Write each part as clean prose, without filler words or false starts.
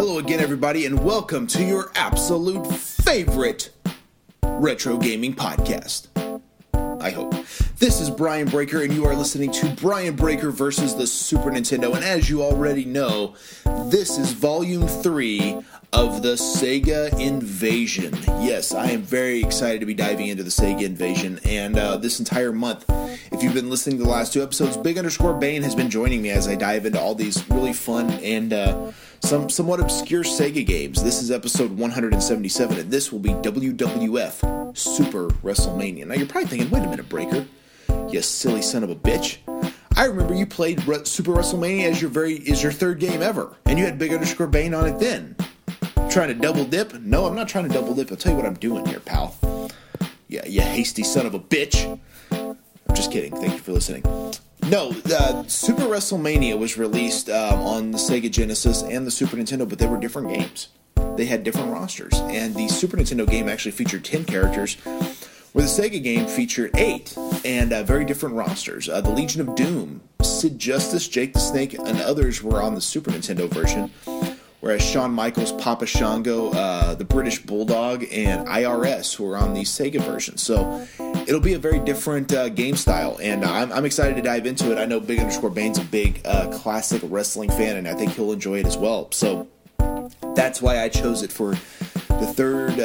Hello again, everybody, and welcome to your absolute favorite retro gaming podcast. I hope. This is Brian Breaker, and you are listening to Brian Breaker versus the Super Nintendo. And as you already know, this is Volume 3 of the Sega Invasion. Yes, I am very excited to be diving into the Sega Invasion. And this entire month, if you've been listening to the last two episodes, Big Underscore Bane has been joining me as I dive into all these really fun and somewhat obscure Sega games. This is episode 177, and this will be WWF Super WrestleMania. Now, you're probably thinking, wait a minute, Breaker, you silly son of a bitch. I remember you played Super WrestleMania as your third game ever, and you had Big Underscore Bane on it then. Trying to double dip? No, I'm not trying to double dip. I'll tell you what I'm doing here, pal. Yeah, you hasty son of a bitch. I'm just kidding. Thank you for listening. No, Super WrestleMania was released on the Sega Genesis and the Super Nintendo, but they were different games. They had different rosters, and the Super Nintendo game actually featured 10 characters, where the Sega game featured 8, and very different rosters. The Legion of Doom, Sid Justice, Jake the Snake, and others were on the Super Nintendo version, whereas Shawn Michaels, Papa Shango, the British Bulldog, and IRS were on the Sega version. So it'll be a very different game style, and I'm excited to dive into it. I know Big Underscore Bane's a big classic wrestling fan, and I think he'll enjoy it as well. So that's why I chose it for the third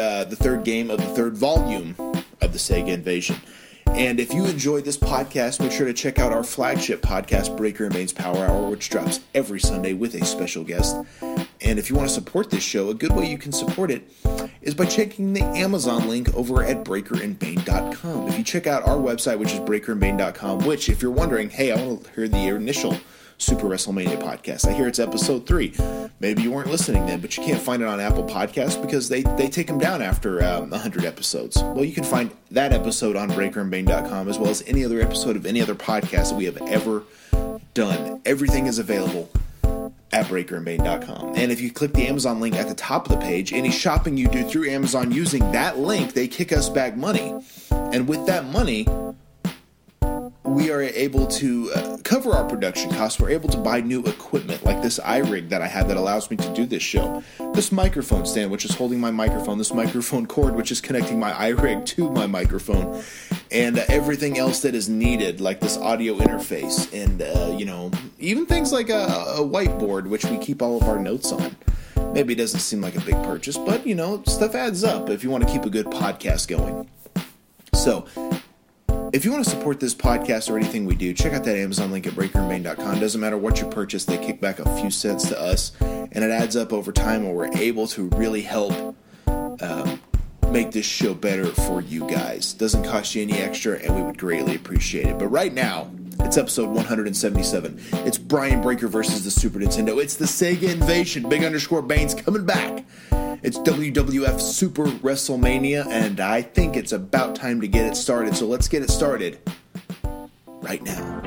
game of the third volume of the Sega Invasion. And if you enjoyed this podcast, make sure to check out our flagship podcast, Breaker and Bane's Power Hour, which drops every Sunday with a special guest. And if you want to support this show, a good way you can support it is by checking the Amazon link over at BreakerAndBane.com. If you check out our website, which is BreakerAndBane.com, which, if you're wondering, hey, I want to hear the initial Super WrestleMania podcast, I hear it's episode 3. Maybe you weren't listening then, but you can't find it on Apple Podcasts because they take them down after 100 episodes. Well, you can find that episode on BreakerAndBane.com as well as any other episode of any other podcast that we have ever done. Everything is available at BreakerAndBane.com. And if you click the Amazon link at the top of the page, any shopping you do through Amazon using that link, they kick us back money. And with that money, we are able to cover our production costs. We're able to buy new equipment like this iRig that I have that allows me to do this show. This microphone stand, which is holding my microphone. This microphone cord, which is connecting my iRig to my microphone. And everything else that is needed, like this audio interface. And, even things like a whiteboard, which we keep all of our notes on. Maybe it doesn't seem like a big purchase, but, stuff adds up if you want to keep a good podcast going. So, if you want to support this podcast or anything we do, check out that Amazon link at BreakerAndBane.com. Doesn't matter what you purchase, they kick back a few cents to us, and it adds up over time, and we're able to really help make this show better for you guys. Doesn't cost you any extra, and we would greatly appreciate it. But right now, it's episode 177. It's Brian Breaker versus the Super Nintendo. It's the Sega Invasion. Big Underscore Bane's coming back. It's WWF Super WrestleMania, and I think it's about time to get it started. So let's get it started right now.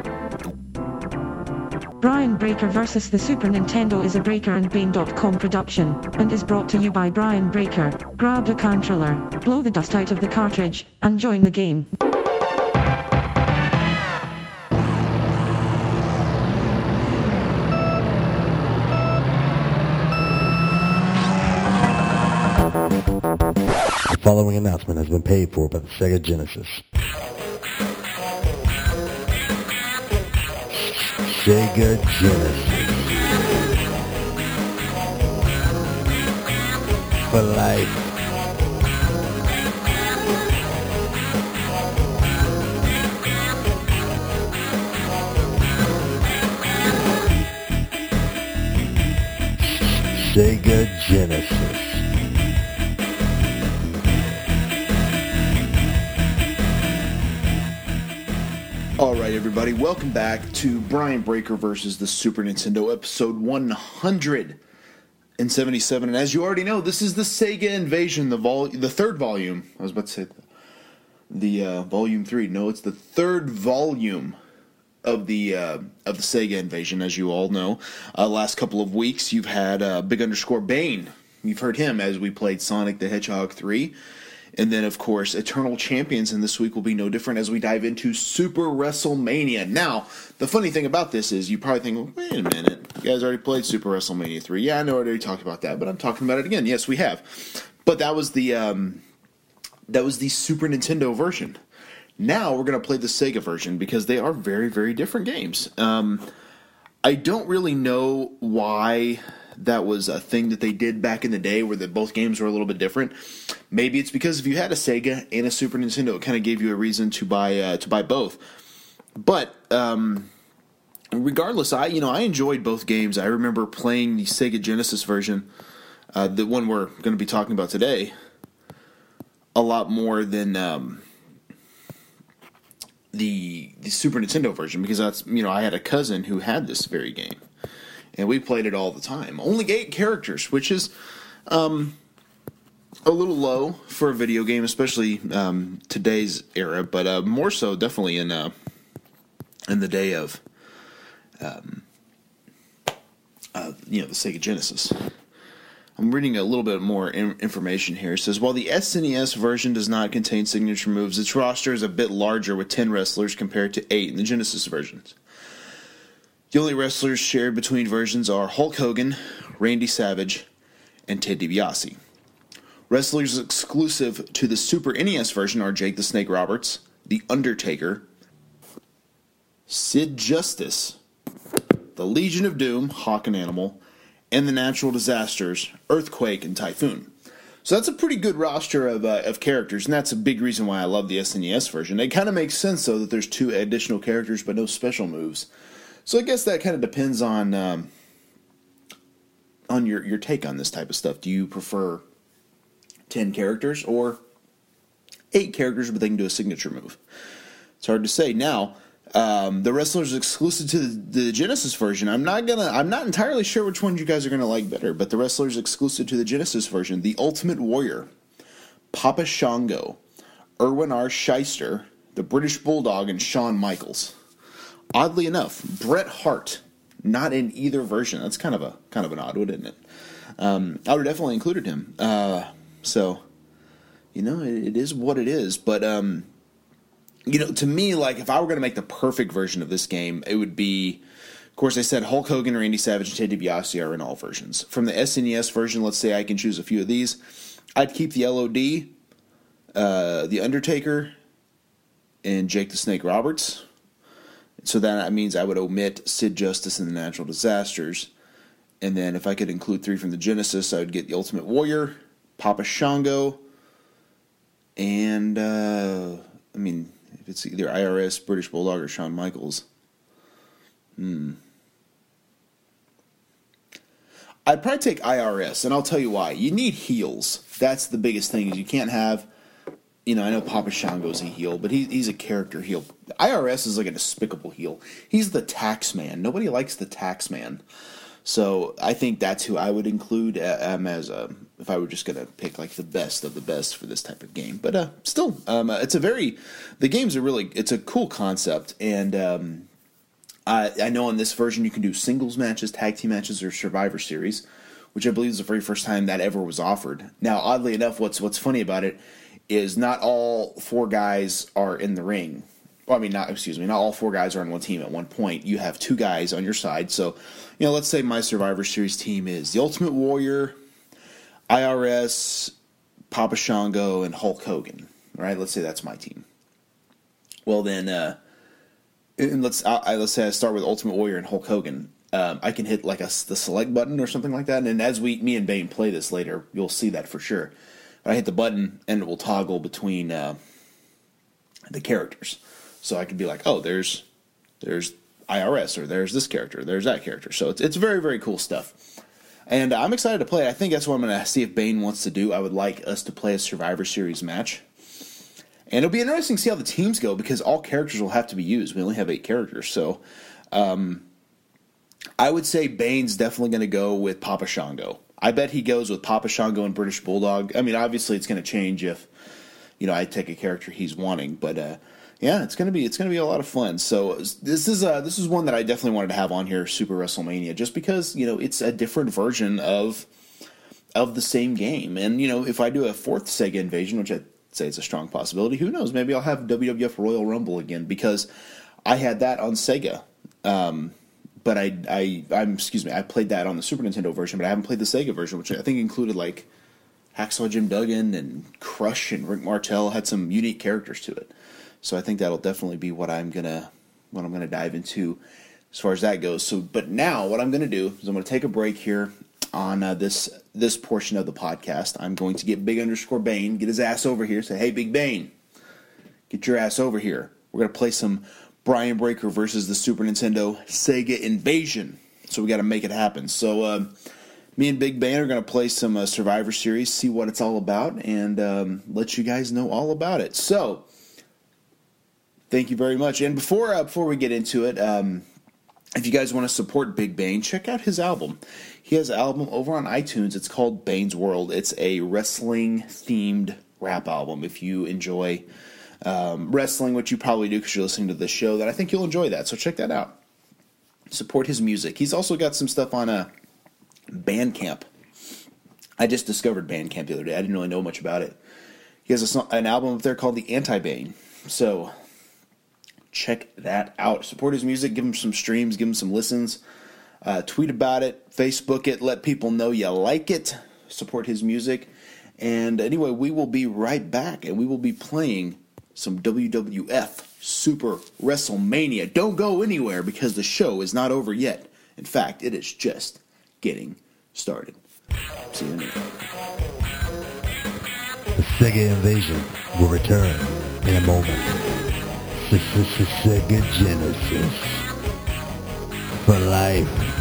Brian Breaker vs. the Super Nintendo is a BreakerAndBane.com production, and is brought to you by Brian Breaker. Grab a controller, blow the dust out of the cartridge, and join the game. The following announcement has been paid for by the Sega Genesis. Sega Genesis. For life. Sega Genesis. All right, everybody, welcome back to Brian Breaker versus the Super Nintendo, episode 177. And as you already know, this is the Sega Invasion, the third volume. I was about to say the volume 3. No, it's the third volume of the Sega Invasion, as you all know. Last couple of weeks, you've had Big Underscore Bane. You've heard him as we played Sonic the Hedgehog 3. And then, of course, Eternal Champions, and this week will be no different as we dive into Super WrestleMania. Now, the funny thing about this is you probably think, well, wait a minute, you guys already played Super WrestleMania 3. Yeah, I know I already talked about that, but I'm talking about it again. Yes, we have. But that was the Super Nintendo version. Now we're going to play the Sega version because they are very, very different games. I don't really know why that was a thing that they did back in the day where the, both games were a little bit different. Maybe it's because if you had a Sega and a Super Nintendo, it kind of gave you a reason to buy both. But regardless, I enjoyed both games. I remember playing the Sega Genesis version, the one we're going to be talking about today, a lot more than the Super Nintendo version because that's, you know, I had a cousin who had this very game. And we played it all the time. Only 8 characters, which is a little low for a video game, especially today's era. But more so, definitely in the day of, the Sega Genesis. I'm reading a little bit more information here. It says, while the SNES version does not contain signature moves, its roster is a bit larger with 10 wrestlers compared to 8 in the Genesis versions. The only wrestlers shared between versions are Hulk Hogan, Randy Savage, and Ted DiBiase. Wrestlers exclusive to the Super NES version are Jake the Snake Roberts, The Undertaker, Sid Justice, The Legion of Doom, Hawk and Animal, and the natural disasters, Earthquake and Typhoon. So that's a pretty good roster of characters, and that's a big reason why I love the SNES version. It kind of makes sense, though, that there's 2 additional characters but no special moves. So I guess that kind of depends on your take on this type of stuff. Do you prefer 10 characters or 8 characters, but they can do a signature move? It's hard to say. Now, the wrestlers exclusive to the Genesis version. I'm not entirely sure which one you guys are gonna like better. But the wrestlers exclusive to the Genesis version: the Ultimate Warrior, Papa Shango, Irwin R. Schyster, the British Bulldog, and Shawn Michaels. Oddly enough, Bret Hart, not in either version. That's kind of an odd one, isn't it? I would have definitely included him. It is what it is. But, to me, like, if I were going to make the perfect version of this game, it would be, of course, I said Hulk Hogan, Randy Savage, and Ted DiBiase are in all versions. From the SNES version, let's say I can choose a few of these. I'd keep the LOD, The Undertaker, and Jake the Snake Roberts. So that means I would omit Sid Justice and the Natural Disasters. And then if I could include 3 from the Genesis, I would get the Ultimate Warrior, Papa Shango, and, if it's either IRS, British Bulldog, or Shawn Michaels. I'd probably take IRS, and I'll tell you why. You need heels. That's the biggest thing, is you can't have... I know Papa Shango's a heel, but he's a character heel. IRS is like a despicable heel. He's the tax man. Nobody likes the tax man. So I think that's who I would include if I were just going to pick like the best of the best for this type of game. But it's it's a cool concept. And I know on this version you can do singles matches, tag team matches, or Survivor Series, which I believe is the very first time that ever was offered. Now, oddly enough, what's funny about it is not all 4 guys are in the ring. Well, not all 4 guys are on one team at one point. You have 2 guys on your side. So, let's say my Survivor Series team is the Ultimate Warrior, IRS, Papa Shango, and Hulk Hogan. All right, let's say that's my team. Well, then, let's say I start with Ultimate Warrior and Hulk Hogan. I can hit like the select button or something like that. And as me and Bane play this later, you'll see that for sure. I hit the button, and it will toggle between the characters. So I could be like, oh, there's IRS, or there's this character, there's that character. So it's very, very cool stuff. And I'm excited to play it. I think that's what I'm going to see if Bane wants to do. I would like us to play a Survivor Series match. And it'll be interesting to see how the teams go, because all characters will have to be used. We only have 8 characters. So I would say Bane's definitely going to go with Papa Shango. I bet he goes with Papa Shango and British Bulldog. Obviously it's going to change if, I take a character he's wanting. But it's going to be a lot of fun. So this is one that I definitely wanted to have on here, Super WrestleMania, just because it's a different version of the same game. And if I do a 4th Sega Invasion, which I say it's a strong possibility. Who knows? Maybe I'll have WWF Royal Rumble again, because I had that on Sega. But I played that on the Super Nintendo version, but I haven't played the Sega version, which I think included like Hacksaw Jim Duggan and Crush and Rick Martel, had some unique characters to it. So I think that'll definitely be what I'm gonna dive into as far as that goes. So, but now what I'm gonna do is I'm gonna take a break here on this portion of the podcast. I'm going to get Big Underscore Bane, get his ass over here. Say, hey, Big Bane, get your ass over here. We're gonna play some Brian Breaker versus the Super Nintendo Sega Invasion. So we got to make it happen. So me and Big Bane are going to play some Survivor Series, see what it's all about, and let you guys know all about it. So thank you very much. And before we get into it, if you guys want to support Big Bane, check out his album. He has an album over on iTunes. It's called Bane's World. It's a wrestling-themed rap album. If you enjoy wrestling, which you probably do because you're listening to this show, that I think you'll enjoy that. So check that out. Support his music. He's also got some stuff on Bandcamp. I just discovered Bandcamp the other day. I didn't really know much about it. He has an album up there called The Anti-Bane. So check that out. Support his music. Give him some streams. Give him some listens. Tweet about it. Facebook it. Let people know you like it. Support his music. And anyway, we will be right back, and we will be playing some WWF Super WrestleMania. Don't go anywhere, because the show is not over yet. In fact, it is just getting started. See you in a minute. Sega Invasion will return in a moment. Sega Genesis for life.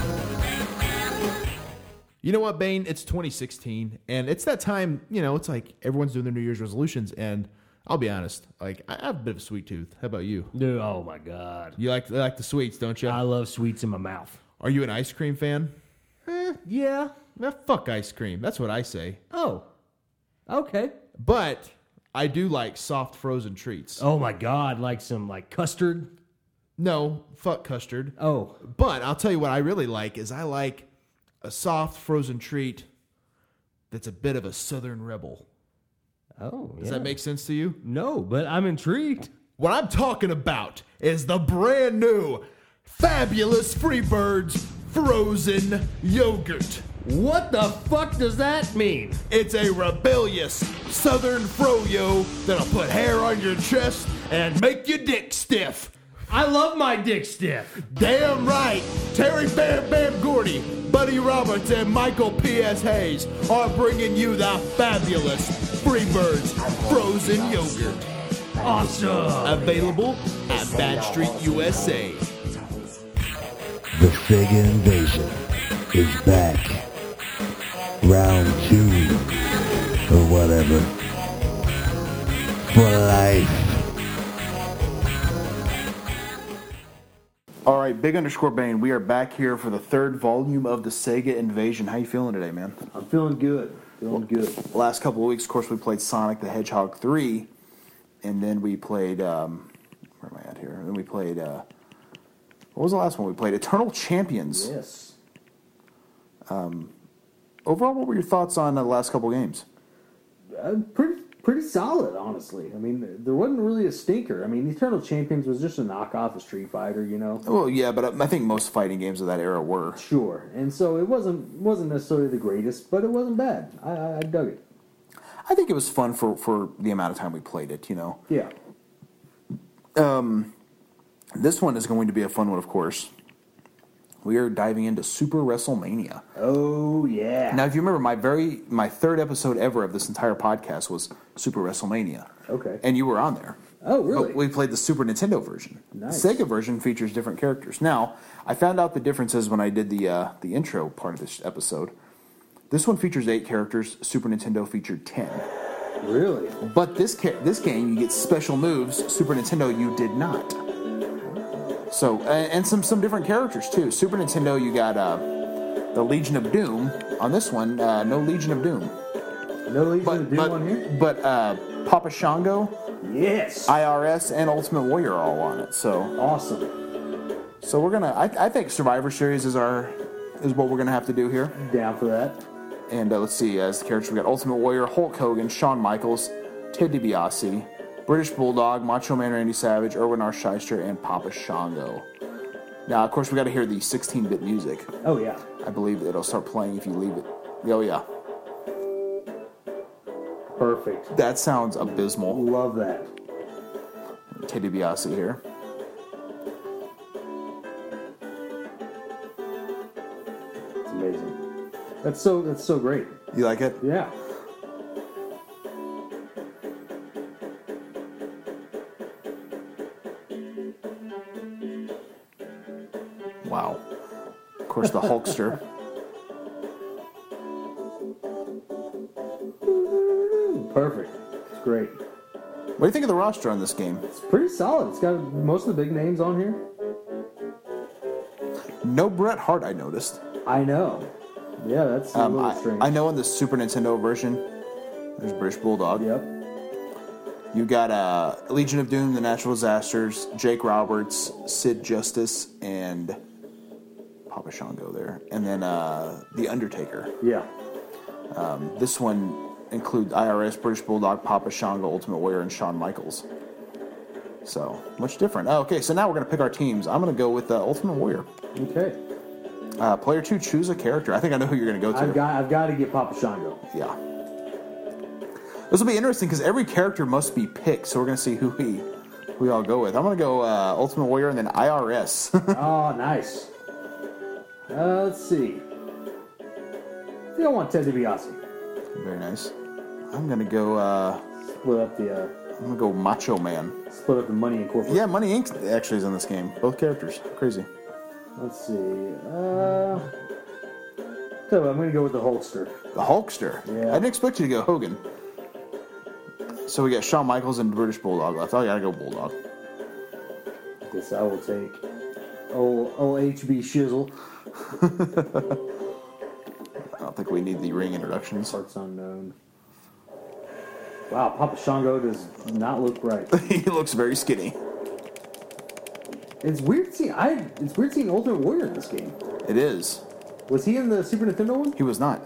You know what, Bane? It's 2016, and it's that time, you know, it's like everyone's doing their New Year's resolutions, and I'll be honest, like, I have a bit of a sweet tooth. How about you? Dude, oh, my God. You like the sweets, don't you? I love sweets in my mouth. Are you an ice cream fan? Yeah. Fuck ice cream. That's what I say. Oh. Okay. But I do like soft frozen treats. Oh, my God. Like some, like, custard? No. Fuck custard. Oh. But I'll tell you what I really like is I like a soft frozen treat that's a bit of a Southern rebel. Oh, yeah. Does that make sense to you? No, but I'm intrigued. What I'm talking about is the brand new Fabulous Freebirds Frozen Yogurt. What the fuck does that mean? It's a rebellious Southern froyo that'll put hair on your chest and make your dick stiff. I love my dick stiff. Damn right. Terry Bam Bam Gordy, Buddy Roberts, and Michael P.S. Hayes are bringing you the Fabulous Freebirds Frozen Yogurt. Awesome. Available at Bad Street USA. The Sega Invasion is back. Round 2 or whatever. For life. All right, Big Underscore Bane, we are back here for the third volume of the Sega Invasion. How you feeling today, man? I'm feeling good. Feeling good. Last couple of weeks, of course, we played Sonic the Hedgehog 3, and then we played, where am I at here? Then we played, what was the last one we played? Eternal Champions. Yes. Overall, what were your thoughts on the last couple of games? Pretty solid, honestly. I mean, there wasn't really a stinker. I mean, Eternal Champions was just a knockoff of Street Fighter, you know? Well, yeah, but I think most fighting games of that era were. Sure. And so it wasn't necessarily the greatest, but it wasn't bad. I dug it. I think it was fun for the amount of time we played it, you know? Yeah. This one is going to be a fun one, of course. We are diving into Super WrestleMania. Oh, yeah. Now, if you remember, my third episode ever of this entire podcast was Super WrestleMania. Okay. And you were on there. Oh, really? But we played the Super Nintendo version. Nice. The Sega version features different characters. Now, I found out the differences when I did the intro part of this episode. This one features 8 characters. Super Nintendo featured 10. Really? But this game, you get special moves. Super Nintendo, you did not. So, and some different characters, too. Super Nintendo, you got the Legion of Doom. On this one, no Legion of Doom. No Legion of Doom on here? But Papa Shango, yes, IRS, and Ultimate Warrior are all on it. So awesome. So we're going to... I think Survivor Series is what we're going to have to do here. Down for that. And let's see, as the characters, we got Ultimate Warrior, Hulk Hogan, Shawn Michaels, Ted DiBiase, British Bulldog, Macho Man Randy Savage, Irwin R. Schyster, and Papa Shango. Now, of course, we got to hear the 16-bit music. Oh, yeah. I believe it'll start playing if you leave it. Oh, yeah. Perfect. That sounds abysmal. Love that. Ted DiBiase here. It's amazing. That's so great. You like it? Yeah. Wow. Of course, the Hulkster. Perfect. It's great. What do you think of the roster on this game? It's pretty solid. It's got most of the big names on here. No Bret Hart, I noticed. I know. Yeah, that's a little strange. I know in the Super Nintendo version, there's British Bulldog. Yep. You got Legion of Doom, The Natural Disasters, Jake Roberts, Sid Justice, and Papa Shango there. And then The Undertaker. Yeah. This one includes IRS, British Bulldog, Papa Shango, Ultimate Warrior, and Shawn Michaels. So, much different. Oh, okay, so now we're going to pick our teams. I'm going to go with Ultimate Warrior. Okay. Player 2, choose a character. I think I know who you're going to go to. I've got to get Papa Shango. Yeah. This will be interesting because every character must be picked, so we're going to see who we all go with. I'm going to go Ultimate Warrior and then IRS. Oh, nice. Let's see. You don't want Ted DiBiase. Very nice. I'm going to go... split up the... I'm going to go Macho Man. Split up the Money Inc. Corporation. Yeah, Money Inc. actually is in this game. Both characters. Crazy. Let's see. So I'm going to go with the Hulkster. The Hulkster? Yeah. I didn't expect you to go Hogan. So we got Shawn Michaels and British Bulldog left. I gotta go Bulldog. I guess I will take old HB Shizzle. I don't think we need the ring introductions. Parts unknown. Wow, Papa Shango does not look right. He looks very skinny. It's weird seeing Ultimate Warrior in this game. It is. Was he in the Super Nintendo one? He was not.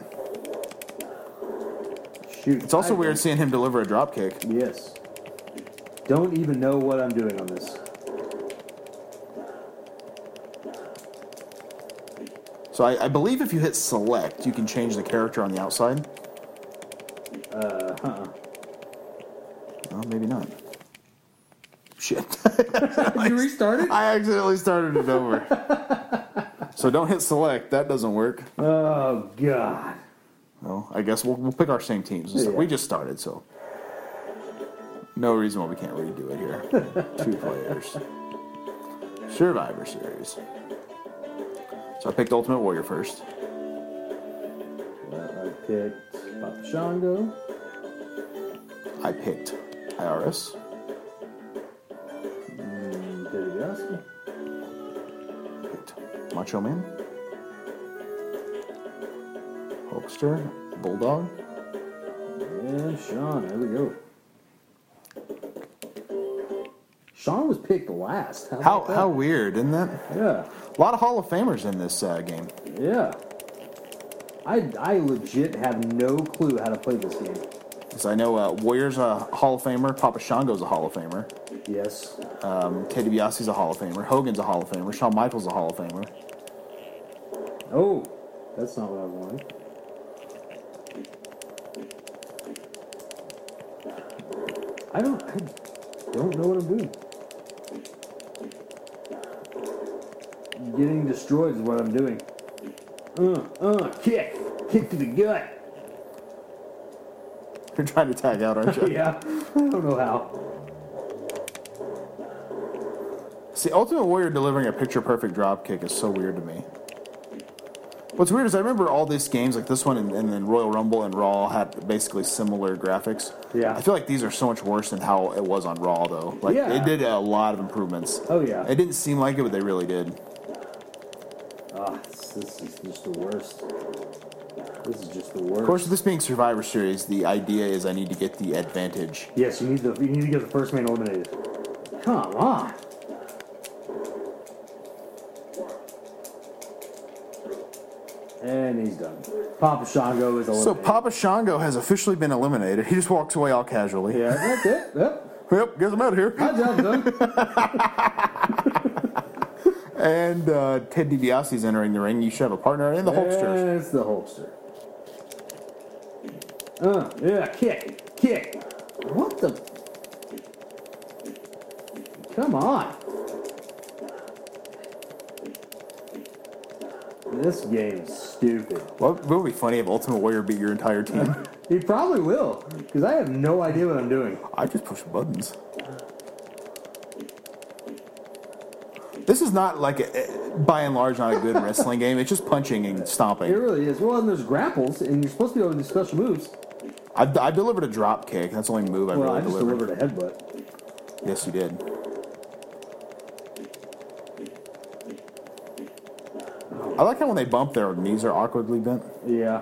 Shoot, it's also weird seeing him deliver a dropkick. Yes. Don't even know what I'm doing on this. So I believe if you hit select, you can change the character on the outside. Well, maybe not. Shit. You restarted? I accidentally started it over. So don't hit select. That doesn't work. Oh, God. Well, I guess we'll pick our same teams. Yeah. We just started, so no reason why we can't redo it here. 2 players. Survivor Series. So I picked Ultimate Warrior first. I picked Papa Shango. I picked IRS. David I picked Macho Man. Hulkster, Bulldog. And Sean, there we go. Sean was picked last. How weird, isn't that? Yeah. A lot of Hall of Famers in this game. Yeah. I legit have no clue how to play this game. Because I know Warrior's a Hall of Famer, Papa Shango's a Hall of Famer. Yes. Ted DiBiase's a Hall of Famer, Hogan's a Hall of Famer, Shawn Michaels a Hall of Famer. Oh, that's not what I wanted. I don't know what I'm doing. Getting destroyed is what I'm doing. Kick to the gut. You're trying to tag out, aren't you? Yeah, I don't know how. See, Ultimate Warrior delivering a picture-perfect dropkick is so weird to me. What's weird is I remember all these games, like this one and then Royal Rumble and Raw had basically similar graphics. Yeah. I feel like these are so much worse than how it was on Raw, though. Like, yeah. They did a lot of improvements. Oh, yeah. It didn't seem like it, but they really did. This is just the worst. Of course, this being Survivor Series, the idea is I need to get the advantage. Yes, you need to get the first man eliminated. Come on. And he's done. Papa Shango is eliminated. So Papa Shango has officially been eliminated. He just walks away all casually. Yeah, that's it. Yep. Yep, guess I'm out of here. My job's done. And Ted DiBiase's entering the ring. You should have a partner in the Hulkster. It's the Hulkster. Yeah, kick. What the? Come on. This game's stupid. Well, it would be funny if Ultimate Warrior beat your entire team. He probably will, because I have no idea what I'm doing. I just push buttons. This is not like, by and large, not a good wrestling game. It's just punching and stomping. It really is. Well, and there's grapples, and you're supposed to be able to do special moves. I delivered a drop kick. That's the only move I delivered. Well, I just delivered a headbutt. Yes, you did. I like how when they bump, their knees are awkwardly bent. Yeah.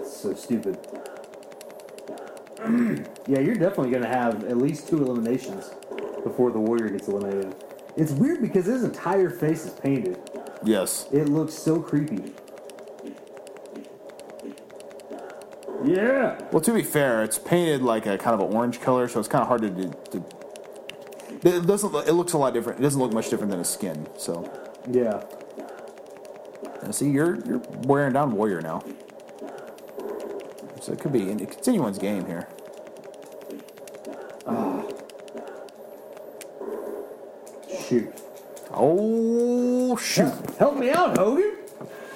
It's so stupid. Yeah, you're definitely going to have at least two eliminations before the Warrior gets eliminated. It's weird because his entire face is painted. Yes. It looks so creepy. Yeah. Well, to be fair, it's painted like a kind of an orange color, so it's kind of hard to it doesn't. It looks a lot different. It doesn't look much different than his skin. So, yeah. Now, see, you're wearing down Warrior now. So it could be. It's anyone's game here. Shoot! Oh shoot! Help me out, Hogan.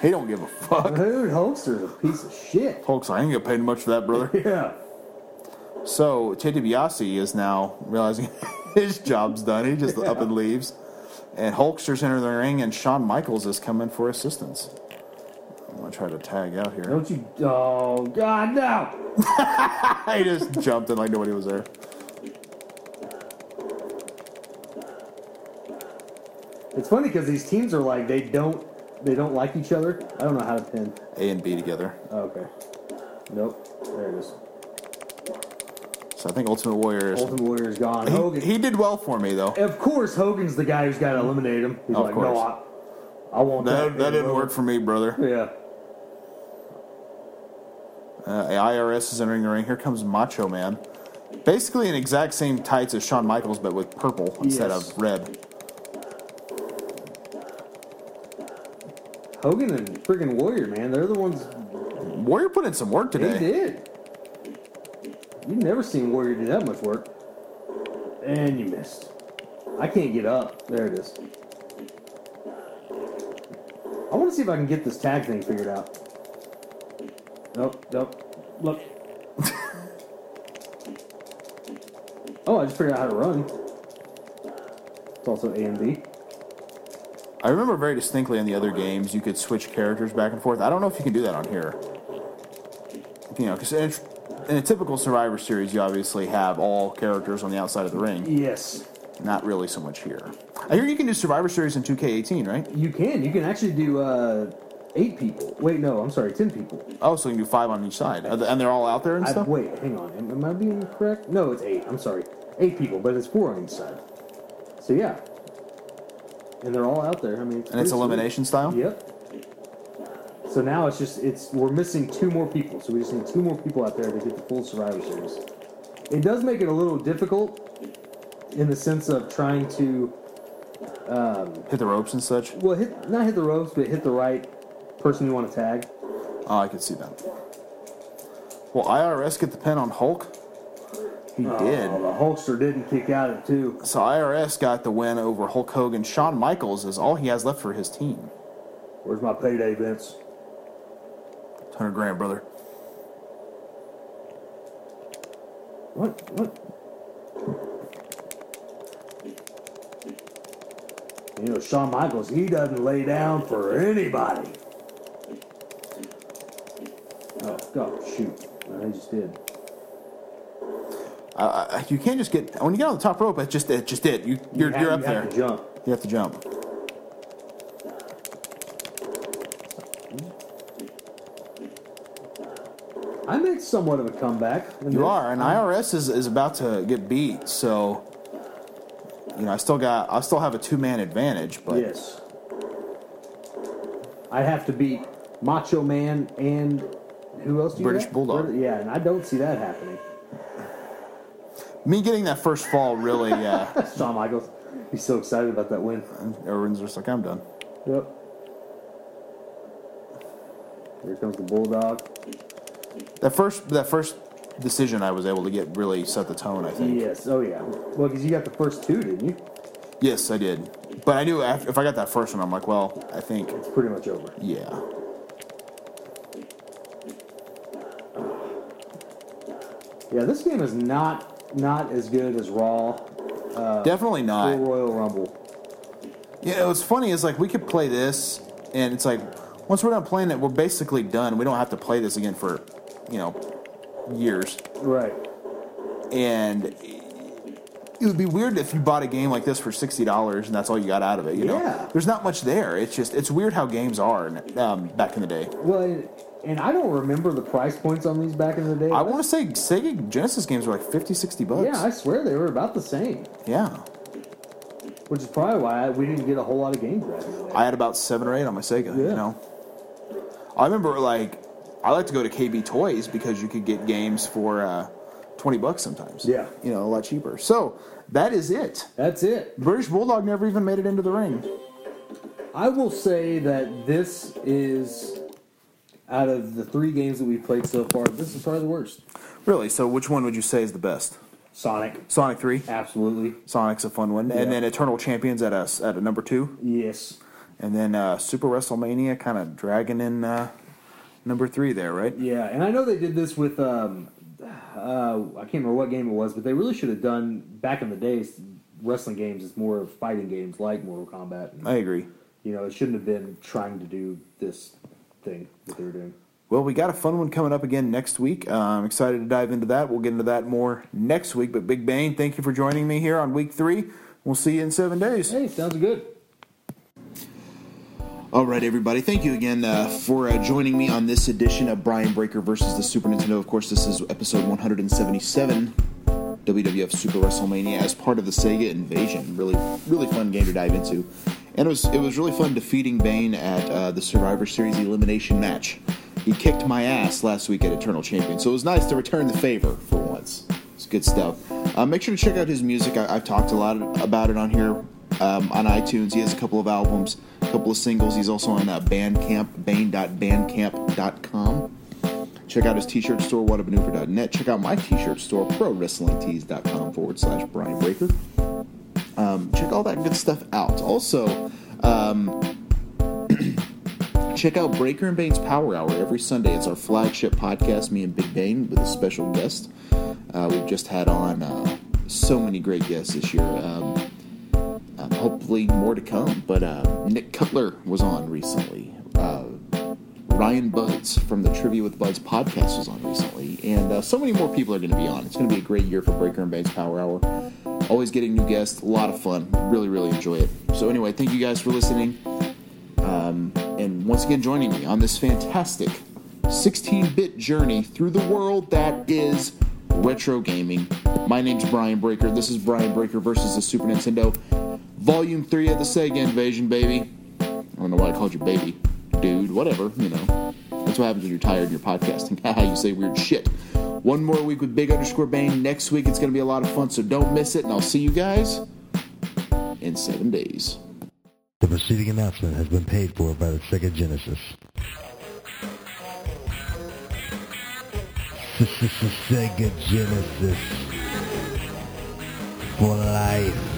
He don't give a fuck. Dude, Hulkster's a piece of shit. Hulkster, I ain't get paid much for that, brother. Yeah. So Ted DiBiase is now realizing. His job's done. He just up and leaves. And Hulkster's entering the ring, and Shawn Michaels is coming for assistance. I'm going to try to tag out here. Don't you... Oh, God, no! He just jumped in like nobody was there. It's funny because these teams are like, they don't like each other. I don't know how to pin. A and B together. Oh, okay. Nope. There it is. I think Ultimate Warrior's gone. Hogan. He did well for me, though. Of course, Hogan's the guy who's got to eliminate him. He's like, no, I won't. That didn't work for me, brother. Yeah. IRS is entering the ring. Here comes Macho Man. Basically in exact same tights as Shawn Michaels, but with purple instead of red. Hogan and friggin' Warrior, man. They're the ones... Warrior put in some work today. He did. You've never seen Warrior do that much work. And you missed. I can't get up. There it is. I want to see if I can get this tag thing figured out. Nope. Look. Oh, I just figured out how to run. It's also A and B. I remember very distinctly in the other games you could switch characters back and forth. I don't know if you can do that on here. You know, because it's... In a typical Survivor Series, you obviously have all characters on the outside of the ring. Yes. Not really so much here. I hear you can do Survivor Series in 2K18, right? You can. You can actually do 8 people. Wait, no, I'm sorry, 10 people. Oh, so you can do 5 on each side. And they're all out there and stuff? Wait, hang on. Am I being correct? No, it's 8. I'm sorry. 8 people, but it's 4 on each side. So, yeah. And they're all out there. I mean, it's elimination style? Yep. So now we're missing 2 more people, so we just need 2 more people out there to get the full Survivor Series. It does make it a little difficult in the sense of trying to... hit the ropes and such? Well, not hit the ropes, but hit the right person you want to tag. Oh, I can see that. Will IRS get the pin on Hulk? He did. The Hulkster didn't kick out at 2. So IRS got the win over Hulk Hogan. Shawn Michaels is all he has left for his team. Where's my payday, Vince? $100,000, brother. What? You know, Shawn Michaels, he doesn't lay down for anybody. Oh, God, shoot. I just did. You can't just get... When you get on the top rope, it's just it. You're up there. You have to jump. You have to jump. I made somewhat of a comeback. You are, and IRS is about to get beat, so you know I still have a 2-man advantage, but yes. I'd have to beat Macho Man and who else do you British Bulldog. Yeah, and I don't see that happening. Me getting that first fall really... Shawn Michaels. He's so excited about that win. And Irwin's just like, I'm done. Yep. Here comes the Bulldog. That first decision I was able to get really set the tone, I think. Yes. Oh, yeah. Well, because you got the first two, didn't you? Yes, I did. But I knew if I got that first one, I'm like, well, I think... It's pretty much over. Yeah. Yeah, this game is not as good as Raw. Definitely not. Or Royal Rumble. Yeah, what's funny is, like, we could play this, and it's like, once we're done playing it, we're basically done. We don't have to play this again for, years. Right. And it would be weird if you bought a game like this for $60 and that's all you got out of it, Yeah. There's not much there. It's just, it's weird how games are back in the day. Well, and I don't remember the price points on these back in the day. I want to say Sega Genesis games were like $50-$60. Yeah, I swear they were about the same. Yeah. Which is probably why we didn't get a whole lot of games back in the day. I had about 7 or 8 on my Sega, I remember, I like to go to KB Toys because you could get games for $20 sometimes. Yeah. A lot cheaper. So, that is it. That's it. British Bulldog never even made it into the ring. I will say that this is... Out of the 3 games that we've played so far, this is probably the worst. Really? So which one would you say is the best? Sonic. Sonic 3? Absolutely. Sonic's a fun one. Yeah. And then Eternal Champions at a number 2? Yes. And then Super WrestleMania kind of dragging in number 3 there, right? Yeah, and I know they did this with, I can't remember what game it was, but they really should have done, back in the days, wrestling games is more fighting games like Mortal Kombat. And, I agree. It shouldn't have been trying to do this thing that they were doing. Well, we got a fun one coming up again next week. I'm excited to dive into that. We'll get into that more next week. But Big Bane, thank you for joining me here on week 3. We'll see you in 7 days. Hey, sounds good. All right, everybody. Thank you again for joining me on this edition of Brian Breaker versus the Super Nintendo. Of course, this is episode 177, WWF Super WrestleMania, as part of the Sega Invasion. Really, really fun game to dive into. And it was really fun defeating Bane at the Survivor Series elimination match. He kicked my ass last week at Eternal Champions, so it was nice to return the favor for once. It's good stuff. Make sure to check out his music. I've talked a lot about it on here on iTunes. He has a couple of albums, a couple of singles. He's also on Bandcamp, Bane.bandcamp.com. Check out his t-shirt store, WhatAmanoeuvre.net. Check out my t-shirt store, ProWrestlingTees.com / Brian Breaker. Check all that good stuff out. Also, check out Breaker and Bane's Power Hour every Sunday. It's our flagship podcast, me and Big Bane, with a special guest. We've just had on so many great guests this year. Hopefully more to come. But Nick Cutler was on recently. Ryan Budds from the Trivia with Budds podcast was on recently. And so many more people are going to be on. It's going to be a great year for Breaker and Bane's Power Hour. Always getting new guests. A lot of fun. Really, really enjoy it. So anyway, thank you guys for listening. And once again, joining me on this fantastic 16-bit journey through the world that is retro gaming. My name's Brian Breaker. This is Brian Breaker versus the Super Nintendo. Volume 3 of the Sega Invasion, baby. I don't know why I called you baby. Dude, whatever, That's what happens when you're tired and you're podcasting. You say weird shit. One more week with Big Underscore Bane. Next week, it's going to be a lot of fun, so don't miss it. And I'll see you guys in 7 days. The preceding announcement has been paid for by the Sega Genesis. Sega Genesis. For life.